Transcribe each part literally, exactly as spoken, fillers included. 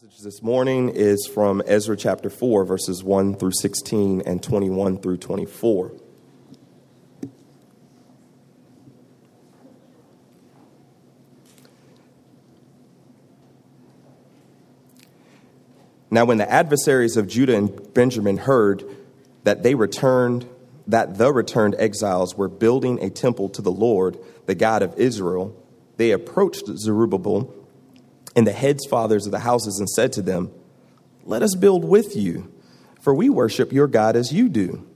passage this morning is from Ezra chapter four, verses one through sixteen and twenty-one through twenty-four. Now when the adversaries of Judah and Benjamin heard that they returned, that the returned exiles were building a temple to the Lord, the God of Israel, they approached Zerubbabel and the heads fathers of the houses and said to them, "Let us build with you, for we worship your God as you do.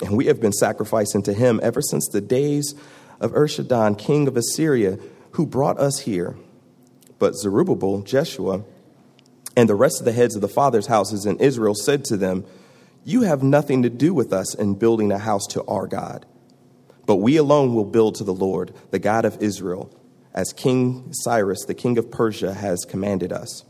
And we have been sacrificing to him ever since the days of Esarhaddon, king of Assyria, who brought us here." But Zerubbabel, Jeshua, and the rest of the heads of the fathers' houses in Israel said to them, "You have nothing to do with us in building a house to our God, but we alone will build to the Lord, the God of Israel, as King Cyrus, the king of Persia, has commanded us."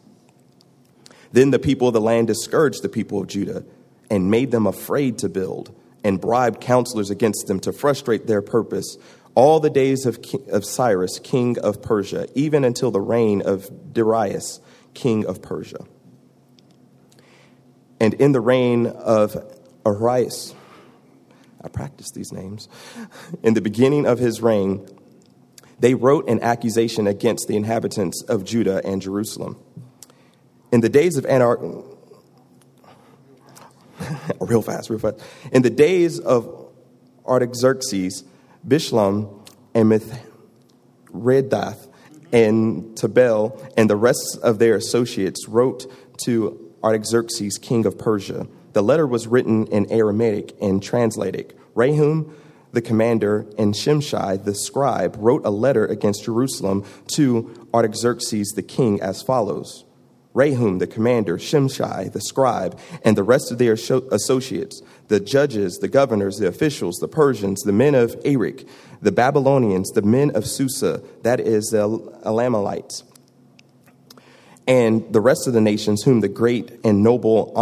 Then the people of the land discouraged the people of Judah and made them afraid to build and bribed counselors against them to frustrate their purpose all the days of, King, of Cyrus, king of Persia, even until the reign of Darius, king of Persia. And in the reign of Ahasuerus, I practice these names, in the beginning of his reign, they wrote an accusation against the inhabitants of Judah and Jerusalem. In the days of Anar- real fast, real fast. In the days of Artaxerxes, Bishlam and Mithredath and Tabel and the rest of their associates wrote to Artaxerxes, king of Persia. The letter was written in Aramaic and translated. Rehum, the commander, and Shimshai, the scribe, wrote a letter against Jerusalem to Artaxerxes, the king, as follows. Rehum, the commander, Shimshai, the scribe, and the rest of their associates, the judges, the governors, the officials, the Persians, the men of Erech, the Babylonians, the men of Susa, that is the Elamites, and the rest of the nations whom the great and noble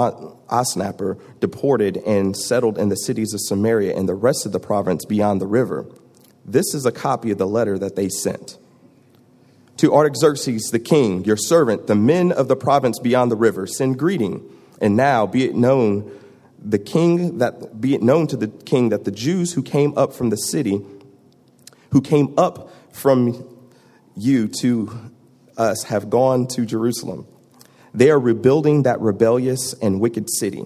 Osnapper deported and settled in the cities of Samaria and the rest of the province beyond the river. This is a copy of the letter that they sent. To Artaxerxes, the king, your servant, the men of the province beyond the river, send greeting. And now be it known, the king that be it known to the king that the Jews who came up from the city, who came up from you to us have gone to Jerusalem. They are rebuilding that rebellious and wicked city.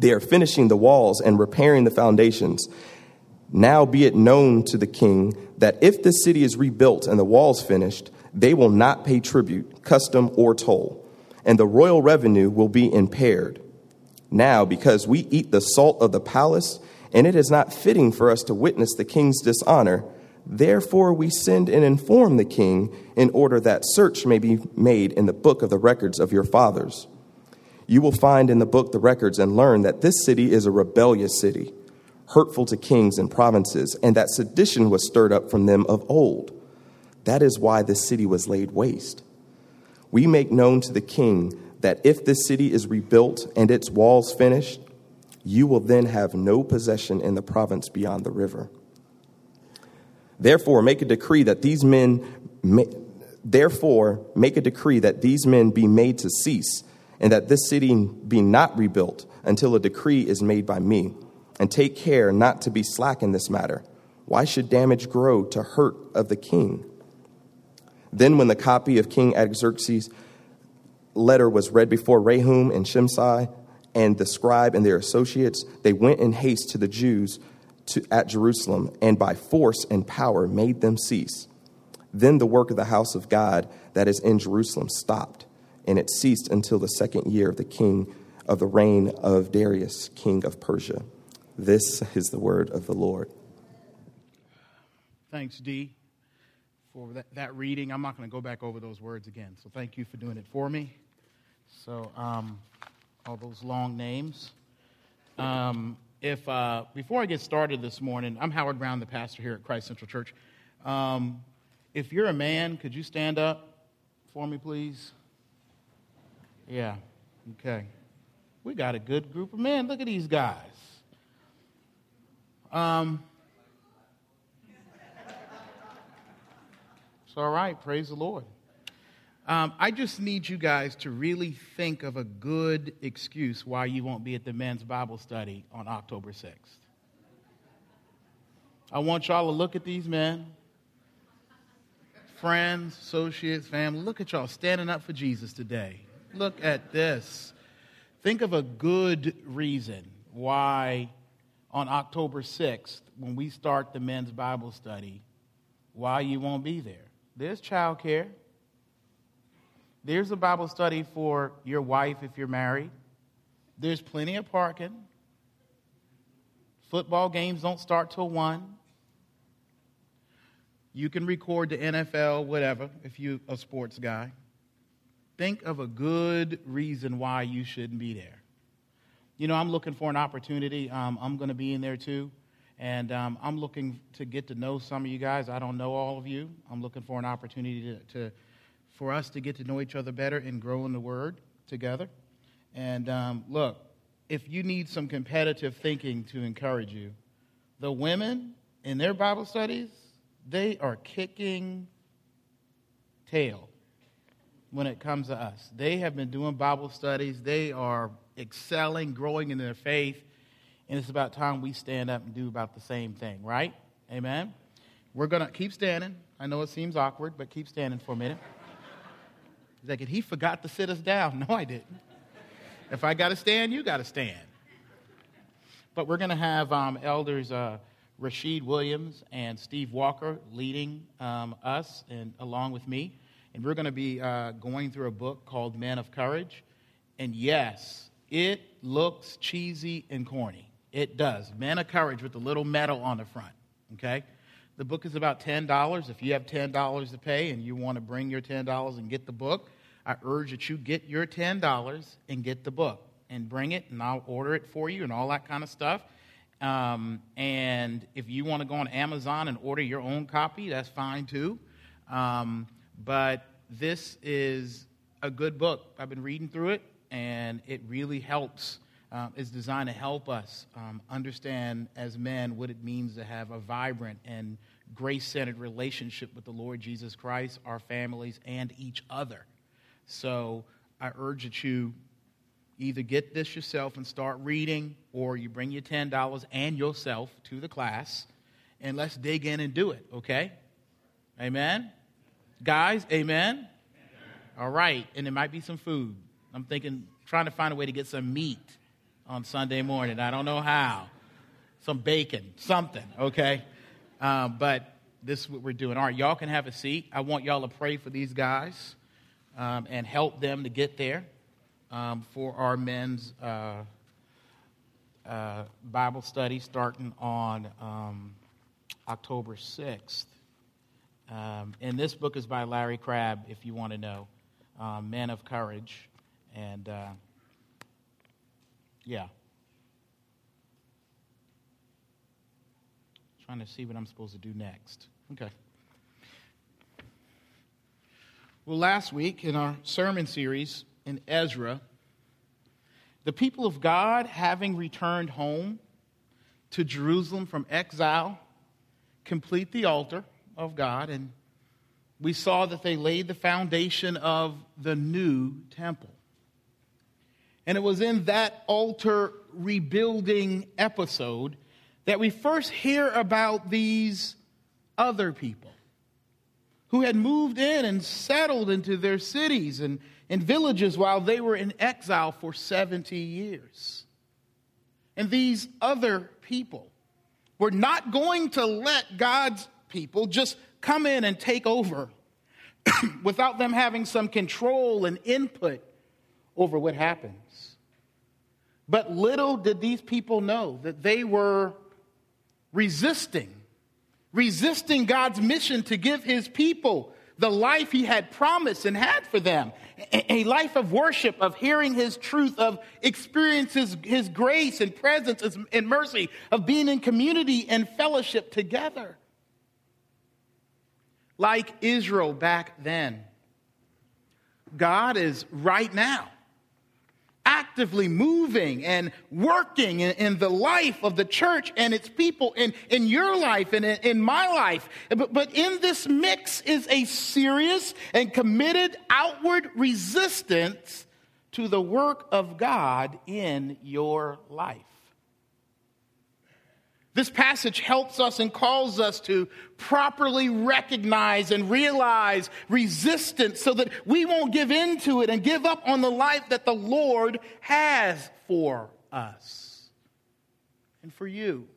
They are finishing the walls and repairing the foundations. Now be it known to the king that if the city is rebuilt and the walls finished, they will not pay tribute, custom, or toll, and the royal revenue will be impaired. Now, because we eat the salt of the palace, and it is not fitting for us to witness the king's dishonor, therefore we send and inform the king in order that search may be made in the book of the records of your fathers. You will find in the book the records and learn that this city is a rebellious city, hurtful to kings and provinces, and that sedition was stirred up from them of old. That is why this city was laid waste. We make known to the king that if this city is rebuilt and its walls finished, you will then have no possession in the province beyond the river. Therefore, make a decree that these men, may, therefore, make a decree that these men be made to cease, and that this city be not rebuilt until a decree is made by me. And take care not to be slack in this matter. Why should damage grow to hurt of the king? Then, when the copy of King Artaxerxes' letter was read before Rehum and Shimshai and the scribe and their associates, they went in haste to the Jews. To, at Jerusalem, and by force and power made them cease. Then the work of the house of God that is in Jerusalem stopped, and it ceased until the second year of the king of the reign of Darius, king of Persia. This is the word of the Lord. Thanks, D, for that, that reading. I'm not going to go back over those words again, so thank you for doing it for me. So, um, all those long names. Um, If uh, before I get started this morning, I'm Howard Brown, the pastor here at Christ Central Church. Um, if you're a man, could you stand up for me, please? Yeah, okay. We got a good group of men. Look at these guys. Um, it's all right. Praise the Lord. Um, I just need you guys to really think of a good excuse why you won't be at the men's Bible study on October sixth. I want y'all to look at these men, friends, associates, family. Look at y'all standing up for Jesus today. Look at this. Think of a good reason why on October sixth, when we start the men's Bible study, why you won't be there. There's childcare. There's a Bible study for your wife if you're married. There's plenty of parking. Football games don't start till one. You can record the N F L, whatever, if you're a sports guy. Think of a good reason why you shouldn't be there. You know, I'm looking for an opportunity. Um, I'm going to be in there too. And um, I'm looking to get to know some of you guys. I don't know all of you. I'm looking for an opportunity to... to for us to get to know each other better and grow in the Word together. And um, look, if you need some competitive thinking to encourage you, the women in their Bible studies, they are kicking tail when it comes to us. They have been doing Bible studies. They are excelling, growing in their faith. And it's about time we stand up and do about the same thing, right? Amen? We're going to keep standing. I know it seems awkward, but keep standing for a minute. He's like, he forgot to sit us down. No, I didn't. If I got to stand, you got to stand. But we're going to have um, elders uh, Rashid Williams and Steve Walker leading um, us and along with me. And we're going to be uh, going through a book called Men of Courage. And yes, it looks cheesy and corny. It does. Men of Courage with the little medal on the front, okay? The book is about ten dollars. If you have ten dollars to pay and you want to bring your ten dollars and get the book, I urge that you get your ten dollars and get the book and bring it, and I'll order it for you and all that kind of stuff. Um, and if you want to go on Amazon and order your own copy, that's fine too. Um, but this is a good book. I've been reading through it, and it really helps. Um, it's designed to help us um, understand as men what it means to have a vibrant and grace-centered relationship with the Lord Jesus Christ, our families, and each other. So I urge that you either get this yourself and start reading, or you bring your ten dollars and yourself to the class, and let's dig in and do it, okay? Amen? Guys, amen? Amen. All right, and there might be some food. I'm thinking, trying to find a way to get some meat on Sunday morning. I don't know how. Some bacon, something, okay? Uh, but this is what we're doing. All right, y'all can have a seat. I want y'all to pray for these guys um, and help them to get there um, for our men's uh, uh, Bible study starting on um, October sixth. Um, and this book is by Larry Crabb, if you want to know, uh, Men of Courage. And... Uh, Yeah. Trying to see what I'm supposed to do next. Okay. Well, last week in our sermon series in Ezra, the people of God, having returned home to Jerusalem from exile, complete the altar of God, and we saw that they laid the foundation of the new temple. And it was in that altar rebuilding episode that we first hear about these other people who had moved in and settled into their cities and, and villages while they were in exile for seventy years. And these other people were not going to let God's people just come in and take over without them having some control and input over what happens. But little did these people know that they were resisting, resisting God's mission to give his people the life he had promised and had for them, a life of worship, of hearing his truth, of experiences his grace and presence and mercy, of being in community and fellowship together. Like Israel back then, God is right now actively moving and working in, in the life of the church and its people, in, in your life and in, in my life. But, but in this mix is a serious and committed outward resistance to the work of God in your life. This passage helps us and calls us to properly recognize and realize resistance so that we won't give in to it and give up on the life that the Lord has for us and for you.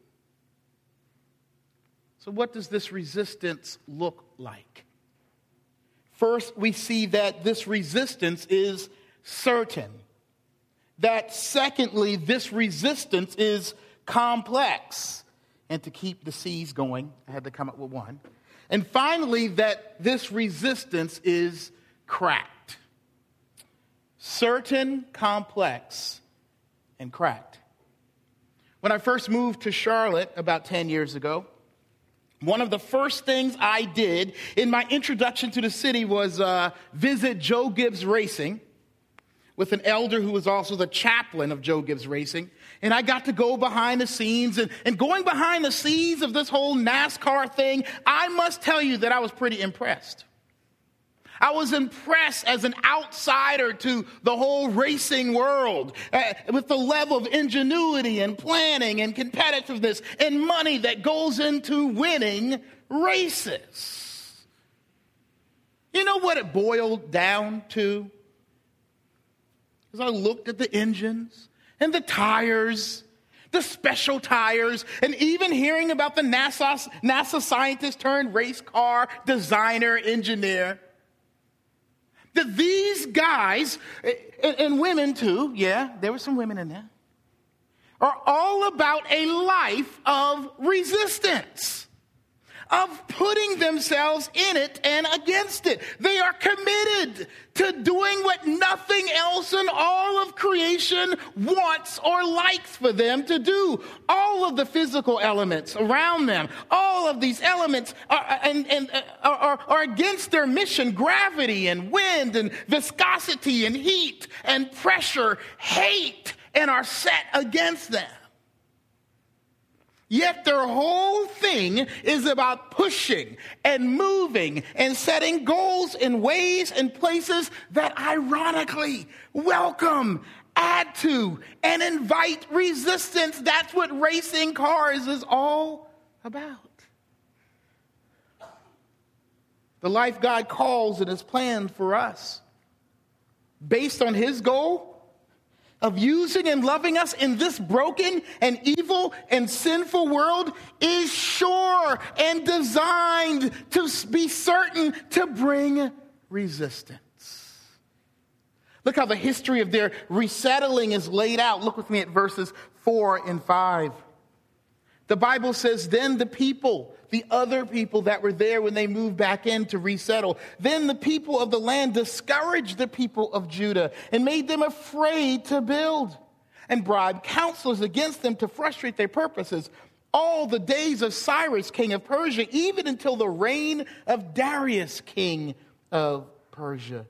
So what does this resistance look like? First, we see that this resistance is certain. That secondly, this resistance is complex. And to keep the C's going, I had to come up with one. And finally, that this resistance is cracked. Certain, complex, and cracked. When I first moved to Charlotte about ten years ago, one of the first things I did in my introduction to the city was uh, visit Joe Gibbs Racing with an elder who was also the chaplain of Joe Gibbs Racing. And I got to go behind the scenes. And, and going behind the scenes of this whole NASCAR thing, I must tell you that I was pretty impressed. I was impressed as an outsider to the whole racing world uh, with the level of ingenuity and planning and competitiveness and money that goes into winning races. You know what it boiled down to? As I looked at the engines and the tires, the special tires, and even hearing about the NASA, NASA scientist turned race car designer, engineer, that these guys, and women too, yeah, there were some women in there, are all about a life of resistance, of putting themselves in it and against it. They are committed to doing what nothing else in all of creation wants or likes for them to do. All of the physical elements around them, all of these elements are, and, and, are, are, are against their mission. Gravity and wind and viscosity and heat and pressure hate and are set against them. Yet their whole thing is about pushing and moving and setting goals in ways and places that ironically welcome, add to, and invite resistance. That's what racing cars is all about. The life God calls and has planned for us, based on his goal of using and loving us in this broken and evil and sinful world, is sure and designed to be certain to bring resistance. Look how the history of their resettling is laid out. Look with me at verses four and five. The Bible says, then the people, the other people that were there when they moved back in to resettle, then the people of the land discouraged the people of Judah and made them afraid to build, and bribed counselors against them to frustrate their purposes all the days of Cyrus, king of Persia, even until the reign of Darius, king of Persia.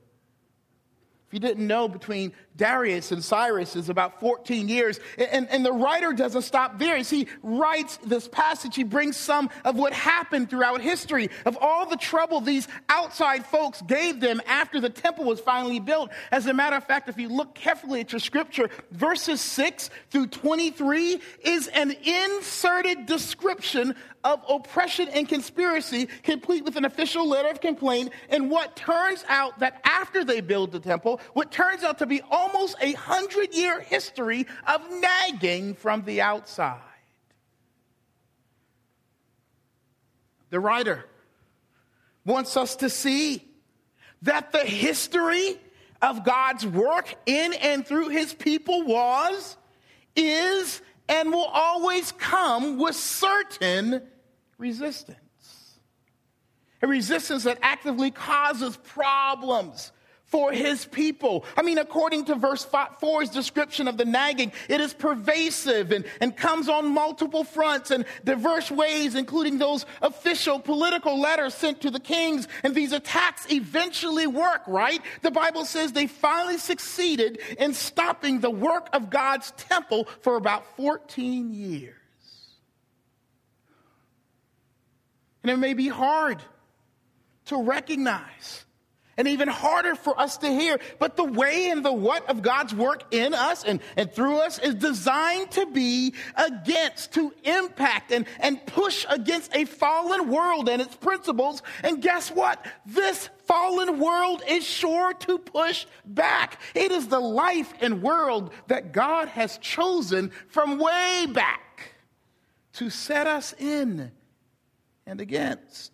If you didn't know, between Darius and Cyrus is about fourteen years. And, and the writer doesn't stop there. As he writes this passage, he brings some of what happened throughout history, of all the trouble these outside folks gave them after the temple was finally built. As a matter of fact, if you look carefully at your scripture, verses six through twenty-three is an inserted description of oppression and conspiracy, complete with an official letter of complaint, and what turns out that after they build the temple, what turns out to be almost a hundred-year history of nagging from the outside. The writer wants us to see that the history of God's work in and through his people was, is, and will always come with certain resistance. A resistance that actively causes problems for his people. I mean, according to verse four's description of the nagging, it is pervasive and, and comes on multiple fronts and diverse ways, including those official political letters sent to the kings. And these attacks eventually work, right? The Bible says they finally succeeded in stopping the work of God's temple for about fourteen years. And it may be hard to recognize, and even harder for us to hear, but the way and the what of God's work in us and, and through us is designed to be against, to impact, and, and push against a fallen world and its principles. And guess what? This fallen world is sure to push back. It is the life and world that God has chosen from way back to set us in and against.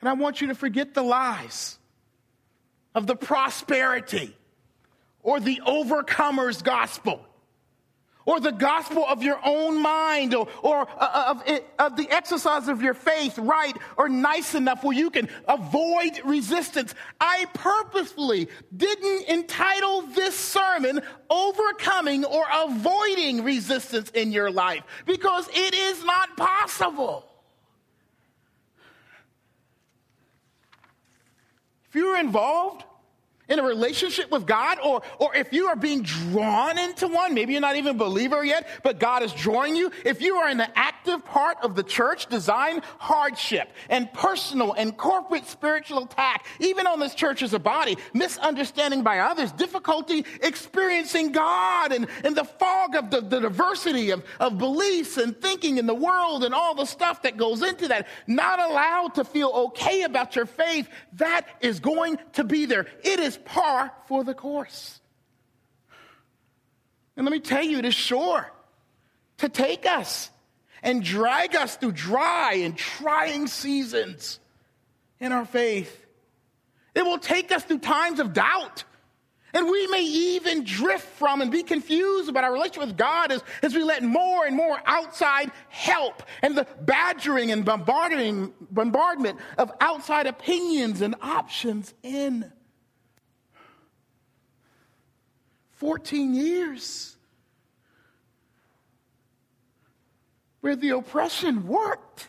And I want you to forget the lies of the prosperity or the overcomer's gospel or the gospel of your own mind or, or of, it, of the exercise of your faith, right or nice enough where you can avoid resistance. I purposefully didn't entitle this sermon Overcoming or Avoiding Resistance in Your Life because it is not possible. If you're involved in a relationship with God, or, or if you are being drawn into one, maybe you're not even a believer yet, but God is drawing you. If you are in the active part of the church, design hardship and personal and corporate spiritual attack, even on this church as a body, misunderstanding by others, difficulty experiencing God and, and the fog of the, the diversity of, of beliefs and thinking in the world and all the stuff that goes into that, not allowed to feel okay about your faith, that is going to be there. It is par for the course. And let me tell you, it is sure to take us and drag us through dry and trying seasons in our faith. It will take us through times of doubt. And we may even drift from and be confused about our relationship with God as, as we let more and more outside help and the badgering and bombarding, bombardment of outside opinions and options in. fourteen years where the oppression worked.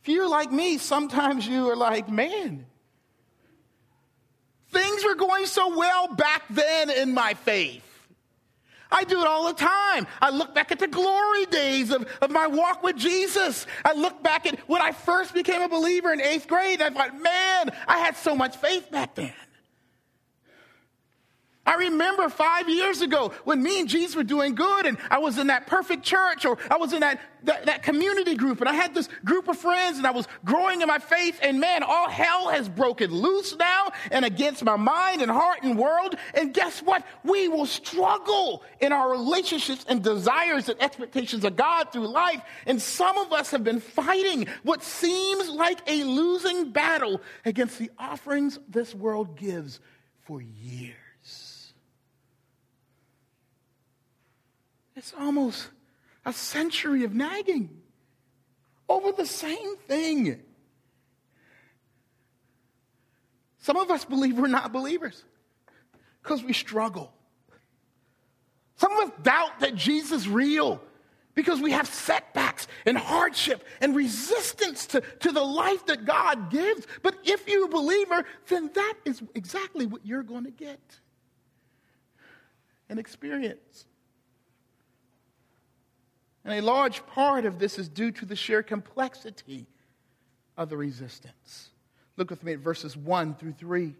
If you're like me, sometimes you are like, man, things were going so well back then in my faith. I do it all the time. I look back at the glory days of, of my walk with Jesus. I look back at when I first became a believer in eighth grade. And I thought, man, I had so much faith back then. I remember five years ago when me and Jesus were doing good and I was in that perfect church or I was in that, that, that community group and I had this group of friends and I was growing in my faith and man, all hell has broken loose now and against my mind and heart and world. And guess what? We will struggle in our relationships and desires and expectations of God through life. And some of us have been fighting what seems like a losing battle against the offerings this world gives for years. It's almost a century of nagging over the same thing. Some of us believe we're not believers because we struggle. Some of us doubt that Jesus is real because we have setbacks and hardship and resistance to, to the life that God gives. But if you're a believer, then that is exactly what you're going to get and experience. And a large part of this is due to the sheer complexity of the resistance. Look with me at verses one through three.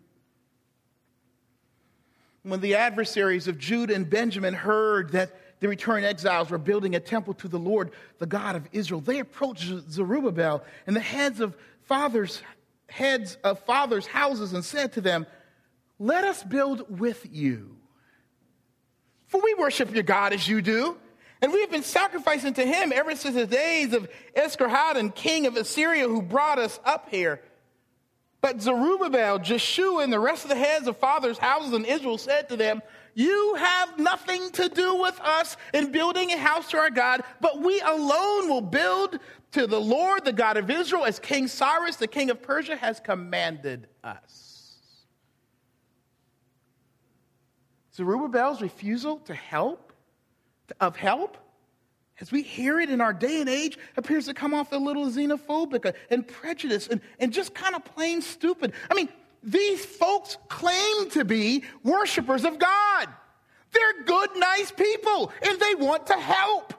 When the adversaries of Judah and Benjamin heard that the returned exiles were building a temple to the Lord, the God of Israel, they approached Zerubbabel and the heads of fathers, heads of fathers' houses and said to them, "Let us build with you, for we worship your God as you do. And we have been sacrificing to him ever since the days of Esarhaddon, king of Assyria, who brought us up here." But Zerubbabel, Jeshua, and the rest of the heads of fathers' houses in Israel said to them, "You have nothing to do with us in building a house to our God, but we alone will build to the Lord, the God of Israel, as King Cyrus, the king of Persia, has commanded us. Zerubbabel's refusal to help, of help, as we hear it in our day and age, appears to come off a little xenophobic and prejudiced and, and just kind of plain stupid. I mean, these folks claim to be worshipers of God. They're good, nice people, and they want to help.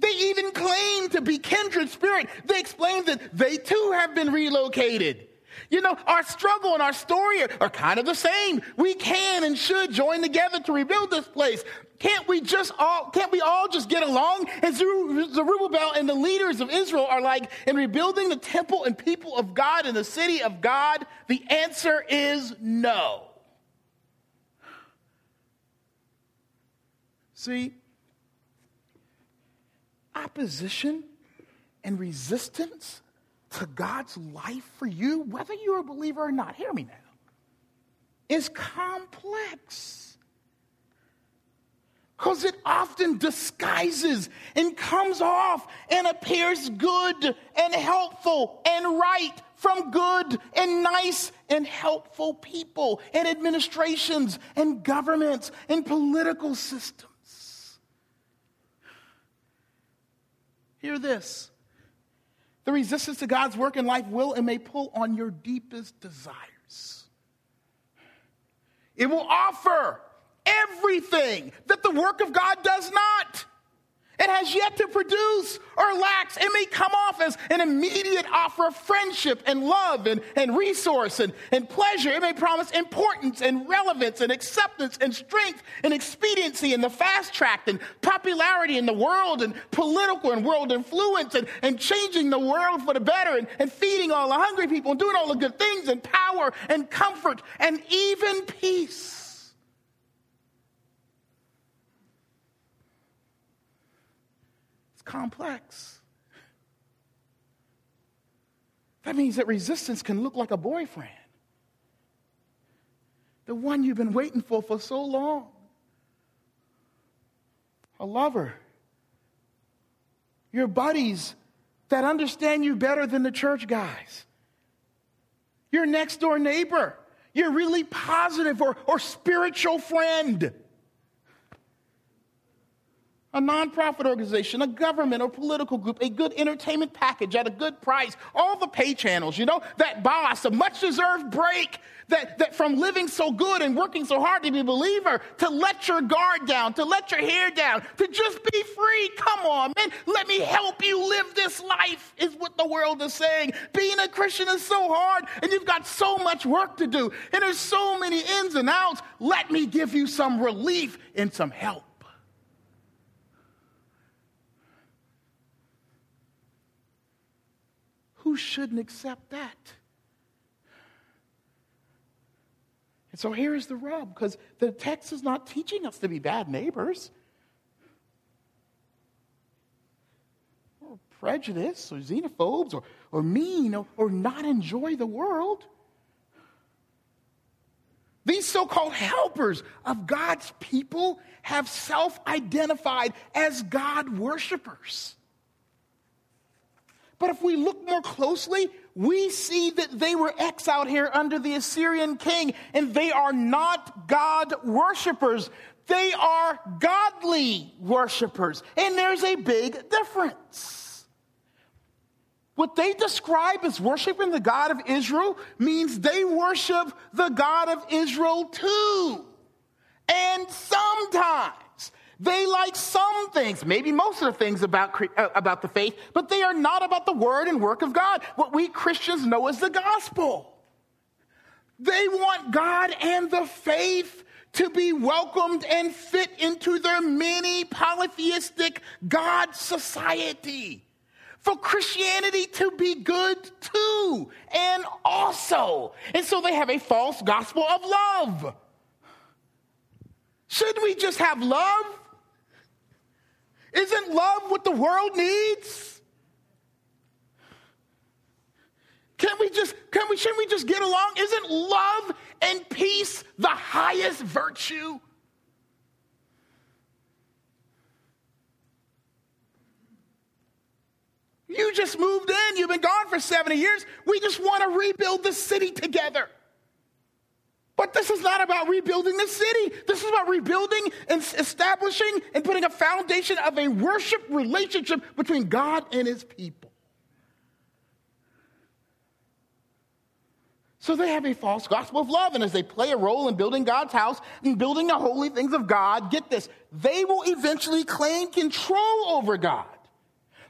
They even claim to be kindred spirit. They explain that they too have been relocated. You know, our struggle and our story are, are kind of the same. We can and should join together to rebuild this place. Can't we just all, can't we all just get along? And Zerubbabel and the leaders of Israel are like, in rebuilding the temple and people of God and the city of God, the answer is no. See, opposition and resistance to God's life for you, whether you're a believer or not, hear me now, is complex because it often disguises and comes off and appears good and helpful and right from good and nice and helpful people and administrations and governments and political systems. Hear this. The resistance to God's work in life will and may pull on your deepest desires. It will offer everything that the work of God does not. It has yet to produce or lacks. It may come off as an immediate offer of friendship and love and, and resource and, and pleasure. It may promise importance and relevance and acceptance and strength and expediency and the fast track and popularity in the world and political and world influence and, and changing the world for the better and, and feeding all the hungry people and doing all the good things and power and comfort and even peace. Complex. That means that resistance can look like a boyfriend, the one you've been waiting for for so long, a lover, your buddies that understand you better than the church guys, your next door neighbor, your really positive or, or spiritual friend, a nonprofit organization, a government or political group, a good entertainment package at a good price, all the pay channels, you know, that boss, a much-deserved break, that, that from living so good and working so hard to be a believer, to let your guard down, to let your hair down, to just be free. Come on, man, let me help you live this life is what the world is saying. Being a Christian is so hard, and you've got so much work to do, and there's so many ins and outs. Let me give you some relief and some help. Who shouldn't accept that? And so here is the rub, because the text is not teaching us to be bad neighbors or prejudiced or xenophobes or, or mean or, or not enjoy the world. These so-called helpers of God's people have self-identified as God worshipers. But if we look more closely, we see that they were exiled here under the Assyrian king, and they are not God worshipers. They are godly worshipers, and there's a big difference. What they describe as worshiping the God of Israel means they worship the God of Israel too, and sometimes. They like some things, maybe most of the things about, about the faith, but they are not about the word and work of God, what we Christians know as the gospel. They want God and the faith to be welcomed and fit into their many polytheistic God society. For Christianity to be good too, and also. And so they have a false gospel of love. Shouldn't we just have love? Isn't love what the world needs? Can we just, can we, shouldn't we just get along? Isn't love and peace the highest virtue? You just moved in. You've been gone for seventy years. We just want to rebuild the city together. But this is not about rebuilding the city. This is about rebuilding and establishing and putting a foundation of a worship relationship between God and his people. So they have a false gospel of love, and as they play a role in building God's house and building the holy things of God, get this, they will eventually claim control over God.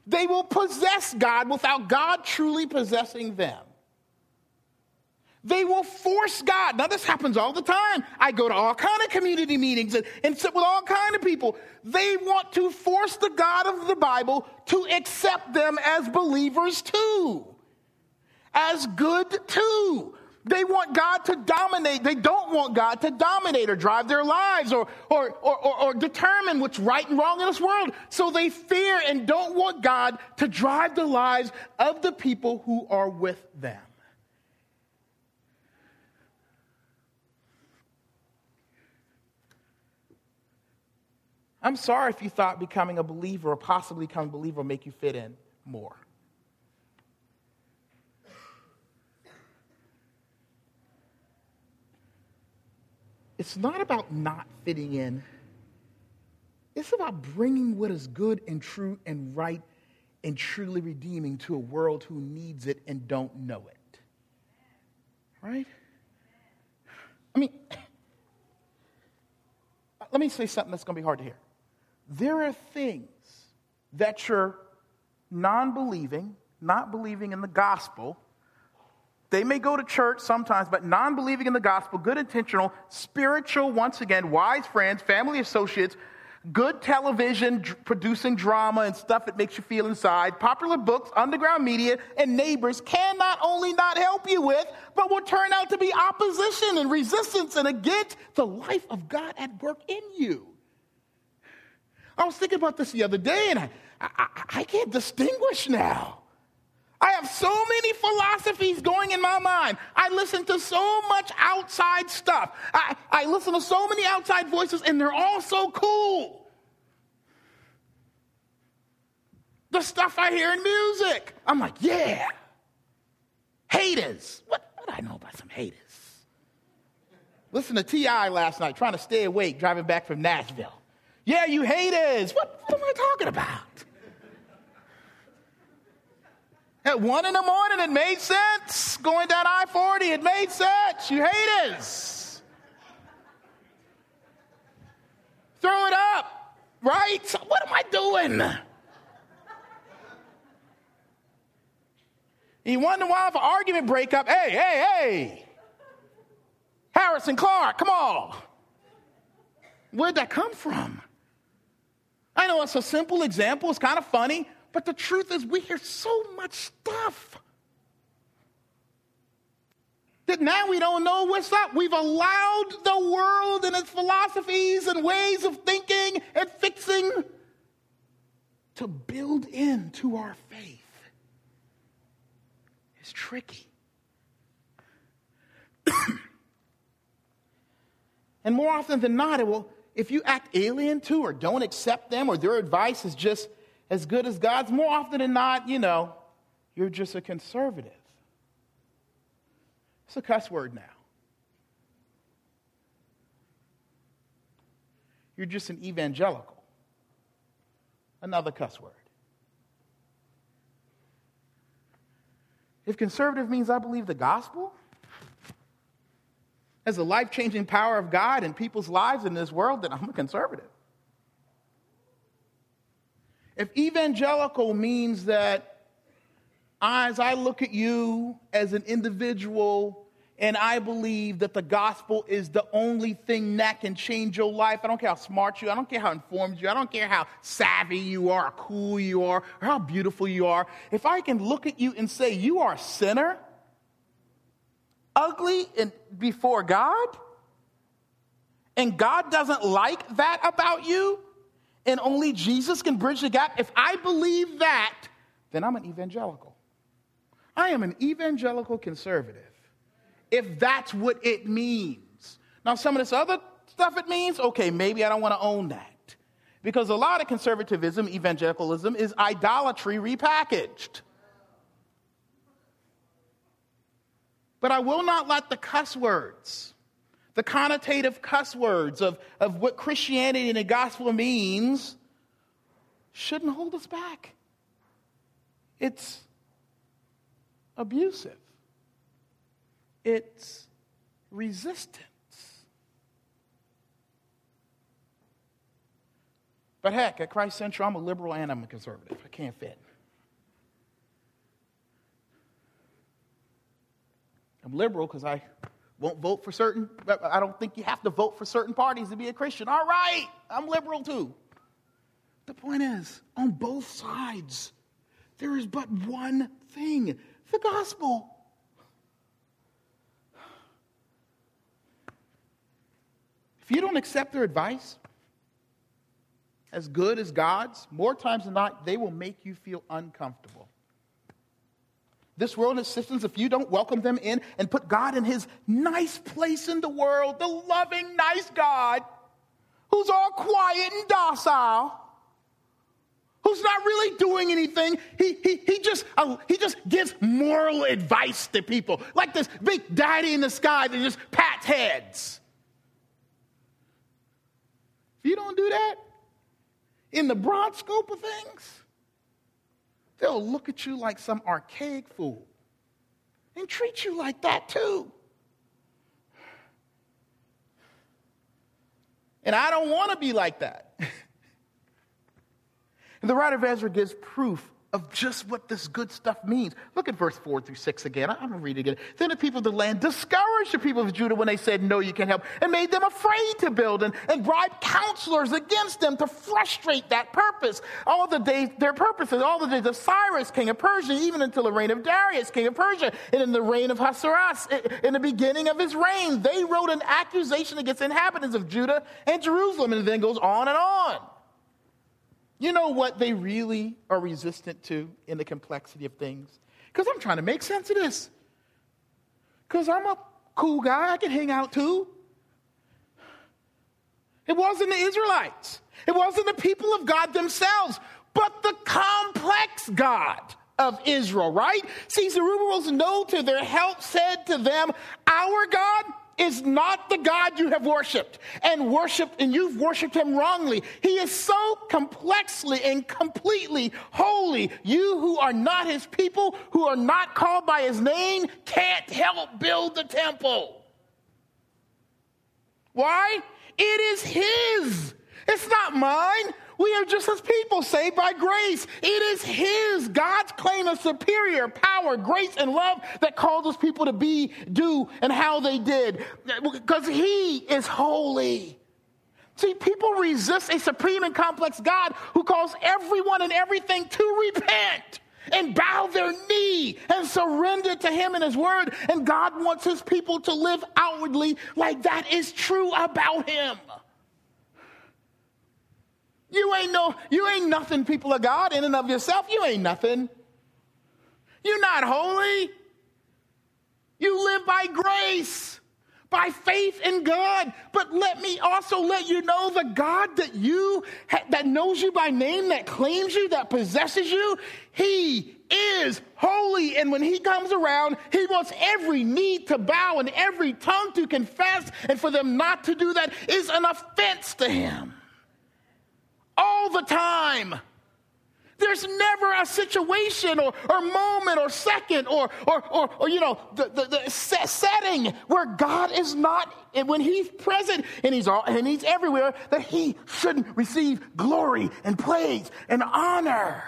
They will possess God without God truly possessing them. They will force God. Now, this happens all the time. I go to all kind of community meetings and, and sit with all kind of people. They want to force the God of the Bible to accept them as believers too, as good too. They want God to dominate. They don't want God to dominate or drive their lives or, or, or, or, or determine what's right and wrong in this world. So they fear and don't want God to drive the lives of the people who are with them. I'm sorry if you thought becoming a believer or possibly becoming a believer will make you fit in more. It's not about not fitting in. It's about bringing what is good and true and right and truly redeeming to a world who needs it and don't know it. Right? I mean, let me say something that's going to be hard to hear. There are things that you're non-believing, not believing in the gospel. They may go to church sometimes, but non-believing in the gospel, good intentional, spiritual, once again, wise friends, family associates, good television d- producing drama and stuff that makes you feel inside, popular books, underground media, and neighbors can not only not help you with, but will turn out to be opposition and resistance and against the life of God at work in you. I was thinking about this the other day, and I, I, I can't distinguish now. I have so many philosophies going in my mind. I listen to so much outside stuff. I, I listen to so many outside voices, and they're all so cool. The stuff I hear in music, I'm like, yeah. Haters. What, what do I know about some haters? Listen to T I last night, trying to stay awake, driving back from Nashville. Yeah, you haters. What, what am I talking about? At one in the morning, it made sense. Going down I forty, it made sense. You haters. Throw it up, right? What am I doing? You wonder why if an argument break up, hey, hey, hey. Harrison Clark, come on. Where'd that come from? I know it's a simple example. It's kind of funny. But the truth is, we hear so much stuff that now we don't know what's up. We've allowed the world and its philosophies and ways of thinking and fixing to build into our faith. It's tricky. And more often than not, it will, if you act alien to or don't accept them or their advice is just as good as God's, more often than not, you know, you're just a conservative. It's a cuss word now. You're just an evangelical. Another cuss word. If conservative means I believe the gospel as the life-changing power of God in people's lives in this world, then I'm a conservative. If evangelical means that I, as I look at you as an individual and I believe that the gospel is the only thing that can change your life, I don't care how smart you are, I don't care how informed you are, I don't care how savvy you are, or cool you are, or how beautiful you are. If I can look at you and say, you are a sinner, ugly and before God, and God doesn't like that about you, and only Jesus can bridge the gap. If I believe that, then I'm an evangelical. I am an evangelical conservative. If that's what it means. Now, some of this other stuff it means, okay, maybe I don't want to own that. Because a lot of conservatism, evangelicalism, is idolatry repackaged. But I will not let the cuss words, the connotative cuss words of, of what Christianity and the gospel means, shouldn't hold us back. It's abusive. It's resistance. But heck, at Christ Central, I'm a liberal and I'm a conservative. I can't fit. I'm liberal because I won't vote for certain, I don't think you have to vote for certain parties to be a Christian. All right, I'm liberal too. The point is, on both sides, there is but one thing, the gospel. If you don't accept their advice, as good as God's, more times than not, they will make you feel uncomfortable. This world and its systems, if you don't welcome them in and put God in his nice place in the world, the loving, nice God, who's all quiet and docile, who's not really doing anything. He, he, he, just, uh, he just gives moral advice to people, like this big daddy in the sky that just pats heads. If you don't do that, in the broad scope of things, they'll look at you like some archaic fool and treat you like that too. And I don't want to be like that. And the writer of Ezra gives proof of just what this good stuff means. Look at verse four through six again. I'm going to read it again. Then the people of the land discouraged the people of Judah when they said, no, you can't help, and made them afraid to build and, and bribed counselors against them to frustrate that purpose. All the days, their purposes, all the days of Cyrus, king of Persia, even until the reign of Darius, king of Persia, and in the reign of Ahasuerus, in the beginning of his reign, they wrote an accusation against the inhabitants of Judah and Jerusalem, and then goes on and on. You know what they really are resistant to in the complexity of things? Because I'm trying to make sense of this. Because I'm a cool guy. I can hang out too. It wasn't the Israelites. It wasn't the people of God themselves, but the complex God of Israel, right? See, Zerubbabel's no to their help said to them, our God is not the God you have worshipped and worshipped, and you've worshipped him wrongly. He is so complexly and completely holy. You who are not his people, who are not called by his name, can't help build the temple. Why? It is his. It's not mine. We are just his people, saved by grace. It is his, God's claim of superior power, grace, and love that called his people to be, do, and how they did. Because he is holy. See, people resist a supreme and complex God who calls everyone and everything to repent and bow their knee and surrender to him and his word. And God wants his people to live outwardly like that is true about him. You ain't no, you ain't nothing, people of God, in and of yourself. You ain't nothing. You're not holy. You live by grace, by faith in God. But let me also let you know the God that you, that knows you by name, that claims you, that possesses you, he is holy. And when he comes around, he wants every knee to bow and every tongue to confess. And for them not to do that is an offense to him. All the time. There's never a situation or, or moment or second or, or, or, or you know, the, the, the setting where God is not, and when he's present and he's, all, and he's everywhere, that he shouldn't receive glory and praise and honor.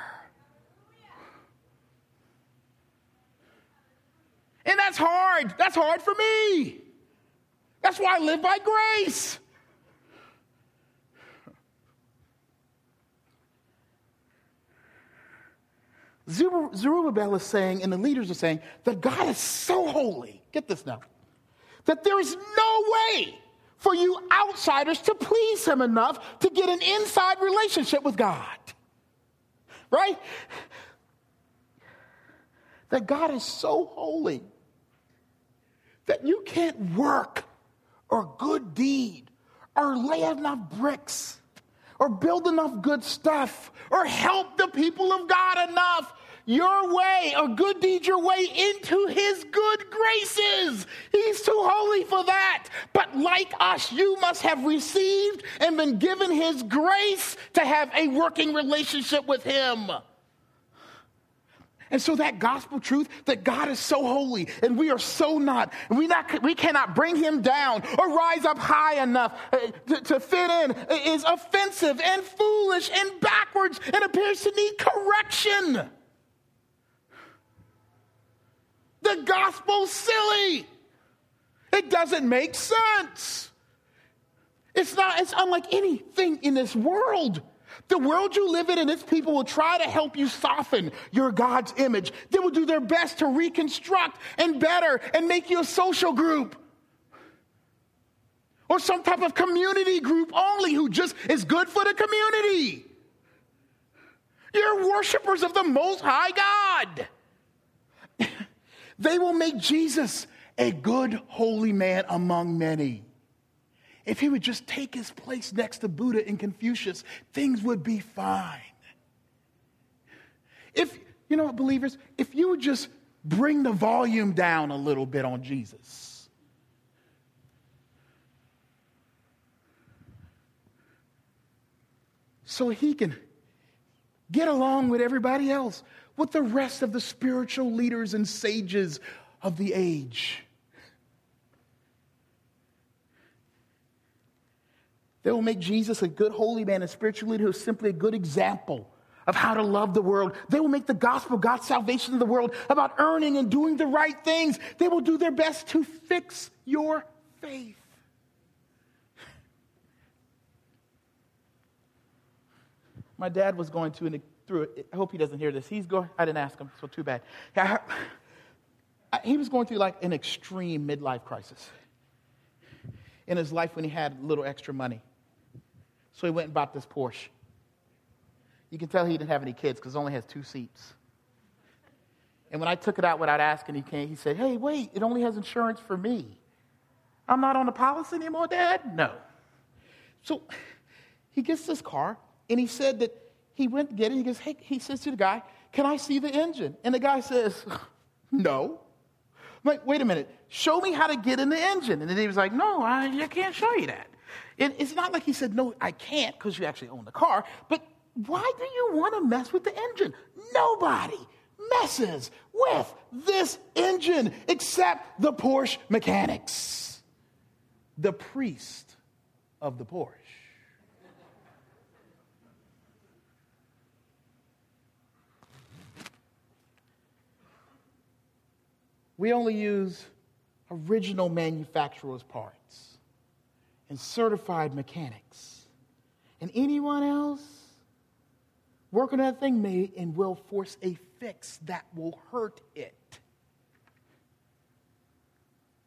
And that's hard. That's hard for me. That's why I live by grace. Zerubbabel is saying, and the leaders are saying, that God is so holy, get this now, that there is no way for you outsiders to please him enough to get an inside relationship with God. Right? That God is so holy that you can't work or good deed or lay enough bricks or build enough good stuff or help the people of God enough. Your way, a good deed, your way into his good graces. He's too holy for that. But like us, you must have received and been given his grace to have a working relationship with him. And so that gospel truth that God is so holy and we are so not, and we not, we cannot bring him down or rise up high enough to, to fit in is offensive and foolish and backwards and appears to need correction. The gospel's silly. It doesn't make sense. It's not, it's unlike anything in this world. The world you live in and its people will try to help you soften your God's image. They will do their best to reconstruct and better and make you a social group. Or some type of community group only who just is good for the community. You're worshipers of the Most High God. They will make Jesus a good, holy man among many. If he would just take his place next to Buddha and Confucius, things would be fine. If, you know what, believers, if you would just bring the volume down a little bit on Jesus. So he can get along with everybody else, with the rest of the spiritual leaders and sages of the age. They will make Jesus a good holy man, a spiritual leader who is simply a good example of how to love the world. They will make the gospel, God's salvation of the world, about earning and doing the right things. They will do their best to fix your faith. My dad was going to an Through it. I hope he doesn't hear this. He's going, I didn't ask him, so too bad. I, I, he was going through like an extreme midlife crisis in his life when he had a little extra money. So he went and bought this Porsche. You can tell he didn't have any kids because it only has two seats. And when I took it out without asking, he came, he said, "Hey, wait, it only has insurance for me. I'm not on the policy anymore, Dad?" No. So he gets this car, and he said that he went to get it. He goes, hey, he says to the guy, "Can I see the engine?" And the guy says, "No." I'm like, "Wait a minute. Show me how to get in the engine." And then he was like, "No, I, I can't show you that." And it's not like he said, "No, I can't," because you actually own the car. But why do you want to mess with the engine? Nobody messes with this engine except the Porsche mechanics, the priest of the Porsche. We only use original manufacturer's parts and certified mechanics. And anyone else working on that thing may and will force a fix that will hurt it.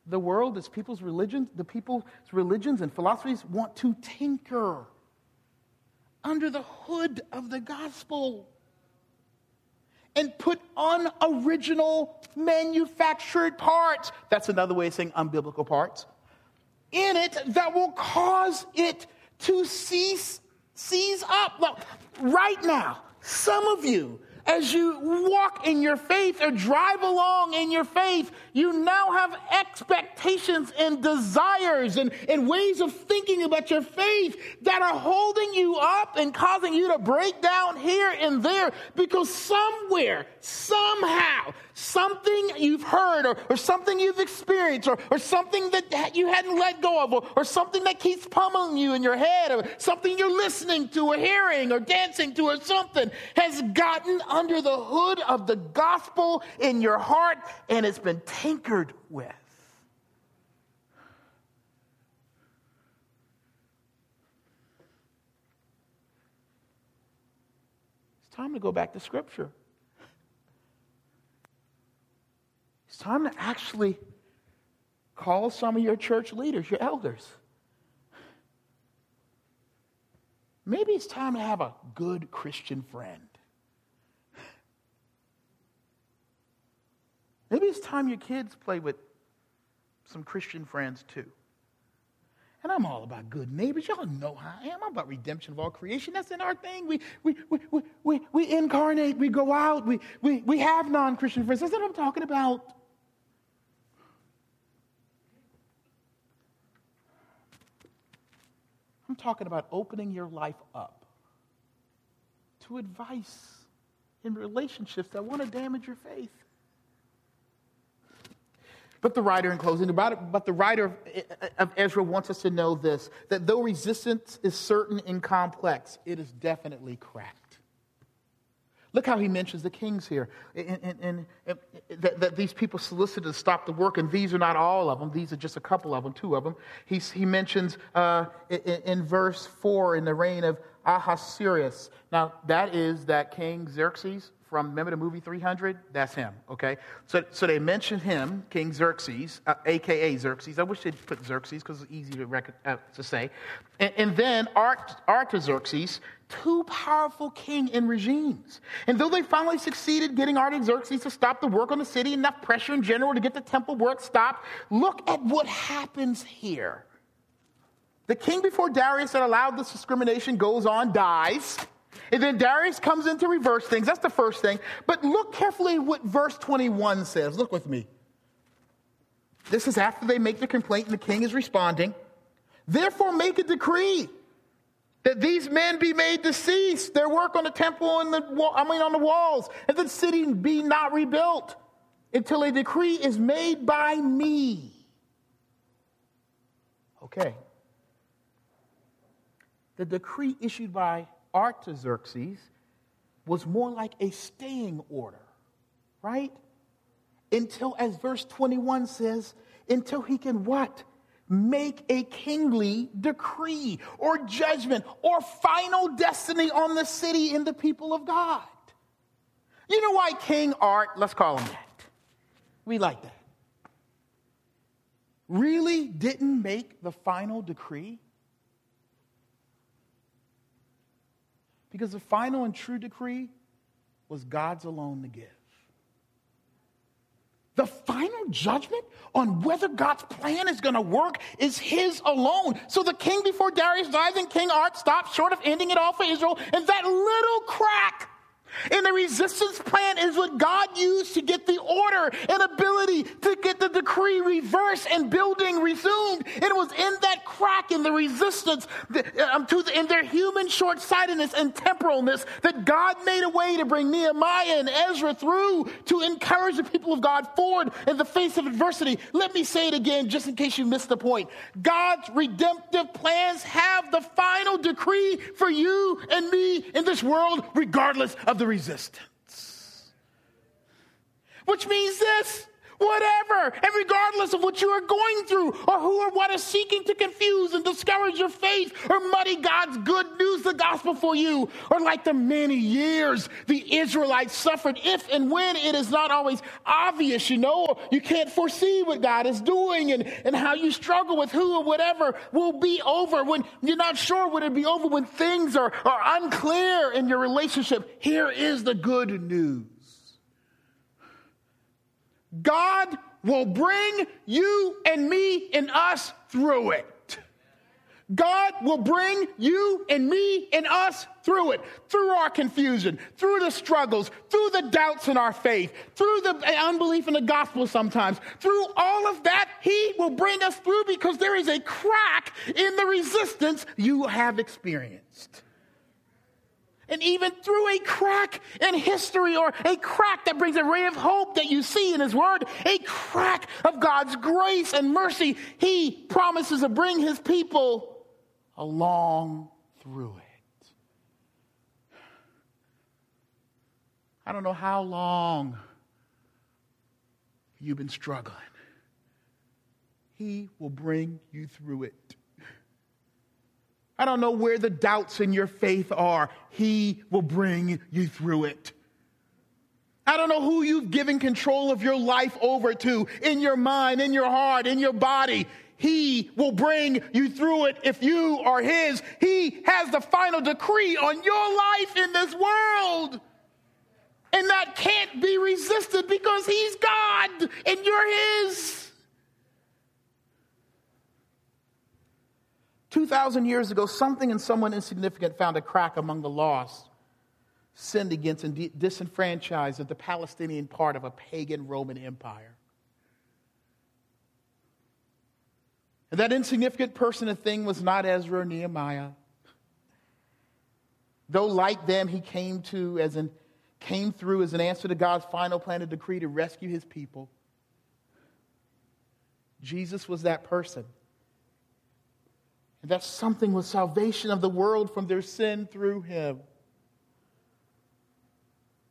The world is people's religions, the people's religions and philosophies want to tinker under the hood of the gospel and put unoriginal manufactured parts, that's another way of saying unbiblical parts, in it that will cause it to seize, seize up. Look, right now, some of you, as you walk in your faith or drive along in your faith, you now have expectations and desires and, and ways of thinking about your faith that are holding you up and causing you to break down here and there because somewhere, somehow, something you've heard or, or something you've experienced or, or something that you hadn't let go of or, or something that keeps pummeling you in your head or something you're listening to or hearing or dancing to or something has gotten under the hood of the gospel in your heart, and it's been tinkered with. It's time to go back to Scripture. It's time to actually call some of your church leaders, your elders. Maybe it's time to have a good Christian friend. Maybe it's time your kids play with some Christian friends too. And I'm all about good neighbors. Y'all know how I am. I'm about redemption of all creation. That's in our thing. We we we we we, we incarnate. We go out. We we we have non-Christian friends. That's what I'm talking about. I'm talking about opening your life up to advice in relationships that want to damage your faith. But the writer, in closing, but the writer of Ezra wants us to know this, that though resistance is certain and complex, it is definitely cracked. Look how he mentions the kings here, and, and, and, and that, that these people solicited to stop the work, and these are not all of them. These are just a couple of them, two of them. He, he mentions uh, in, in verse four, in the reign of Ahasuerus. Now, that is that King Xerxes. From, remember the movie three hundred? That's him, okay? So so they mentioned him, King Xerxes, uh, a k a. Xerxes. I wish they'd put Xerxes because it's easy to rec- uh, to say. And, and then Art, Artaxerxes, two powerful king and regimes. And though they finally succeeded getting Artaxerxes to stop the work on the city, enough pressure in general to get the temple work stopped, look at what happens here. The king before Darius that allowed this discrimination goes on, dies. And then Darius comes in to reverse things. That's the first thing. But look carefully what verse twenty-one says. Look with me. This is after they make the complaint and the king is responding. Therefore make a decree that these men be made to cease their work on the temple and the wall, I mean on the walls, and the city be not rebuilt until a decree is made by me. Okay. The decree issued by Artaxerxes was more like a staying order, right? Until, as verse twenty-one says, until he can what? Make a kingly decree or judgment or final destiny on the city and the people of God. You know why King Art, let's call him that. We like that. Really didn't make the final decree? Because the final and true decree was God's alone to give. The final judgment on whether God's plan is going to work is his alone. So the king before Darius dies and King Art stops short of ending it all for Israel. And that little crack in the resistance plan is what God used to get the order and ability to get the decree reversed and building resumed. And it was in that crack in the resistance um, to the, in their human short-sightedness and temporalness that God made a way to bring Nehemiah and Ezra through to encourage the people of God forward in the face of adversity. Let me say it again, just in case you missed the point. God's redemptive plans have the final decree for you and me in this world, regardless of the resistance. Which means this. Whatever, and regardless of what you are going through or who or what is seeking to confuse and discourage your faith or muddy God's good news, the gospel for you, or like the many years the Israelites suffered, if and when it is not always obvious, you know, or you can't foresee what God is doing and, and how you struggle with who or whatever will be over, when you're not sure when it'll be over, when things are, are unclear in your relationship, here is the good news. God will bring you and me and us through it. God will bring you and me and us through it, through our confusion, through the struggles, through the doubts in our faith, through the unbelief in the gospel sometimes, through all of that, he will bring us through because there is a crack in the resistance you have experienced. And even through a crack in history or a crack that brings a ray of hope that you see in his word, a crack of God's grace and mercy, he promises to bring his people along through it. I don't know how long you've been struggling. He will bring you through it. I don't know where the doubts in your faith are. He will bring you through it. I don't know who you've given control of your life over to, in your mind, in your heart, in your body. He will bring you through it if you are his. He has the final decree on your life in this world. And that can't be resisted because he's God and you're his. two thousand years ago, something and someone insignificant found a crack among the lost, sinned against, and de- disenfranchised of the Palestinian part of a pagan Roman Empire. And that insignificant person and thing was not Ezra or Nehemiah. Though like them, he came to as an came through as an answer to God's final plan and decree to rescue his people. Jesus was that person. And that's something with salvation of the world from their sin through him.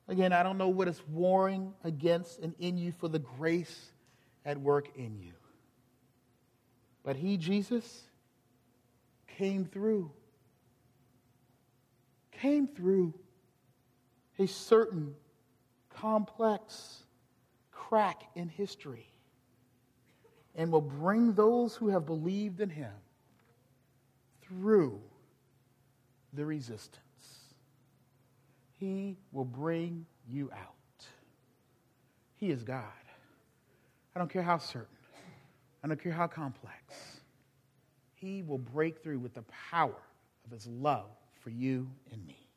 Again, I don't know what is warring against and in you for the grace at work in you. But he, Jesus, came through. Came through a certain complex crack in history and will bring those who have believed in him through the resistance. He will bring you out. He is God. I don't care how certain. I don't care how complex. He will break through with the power of his love for you and me.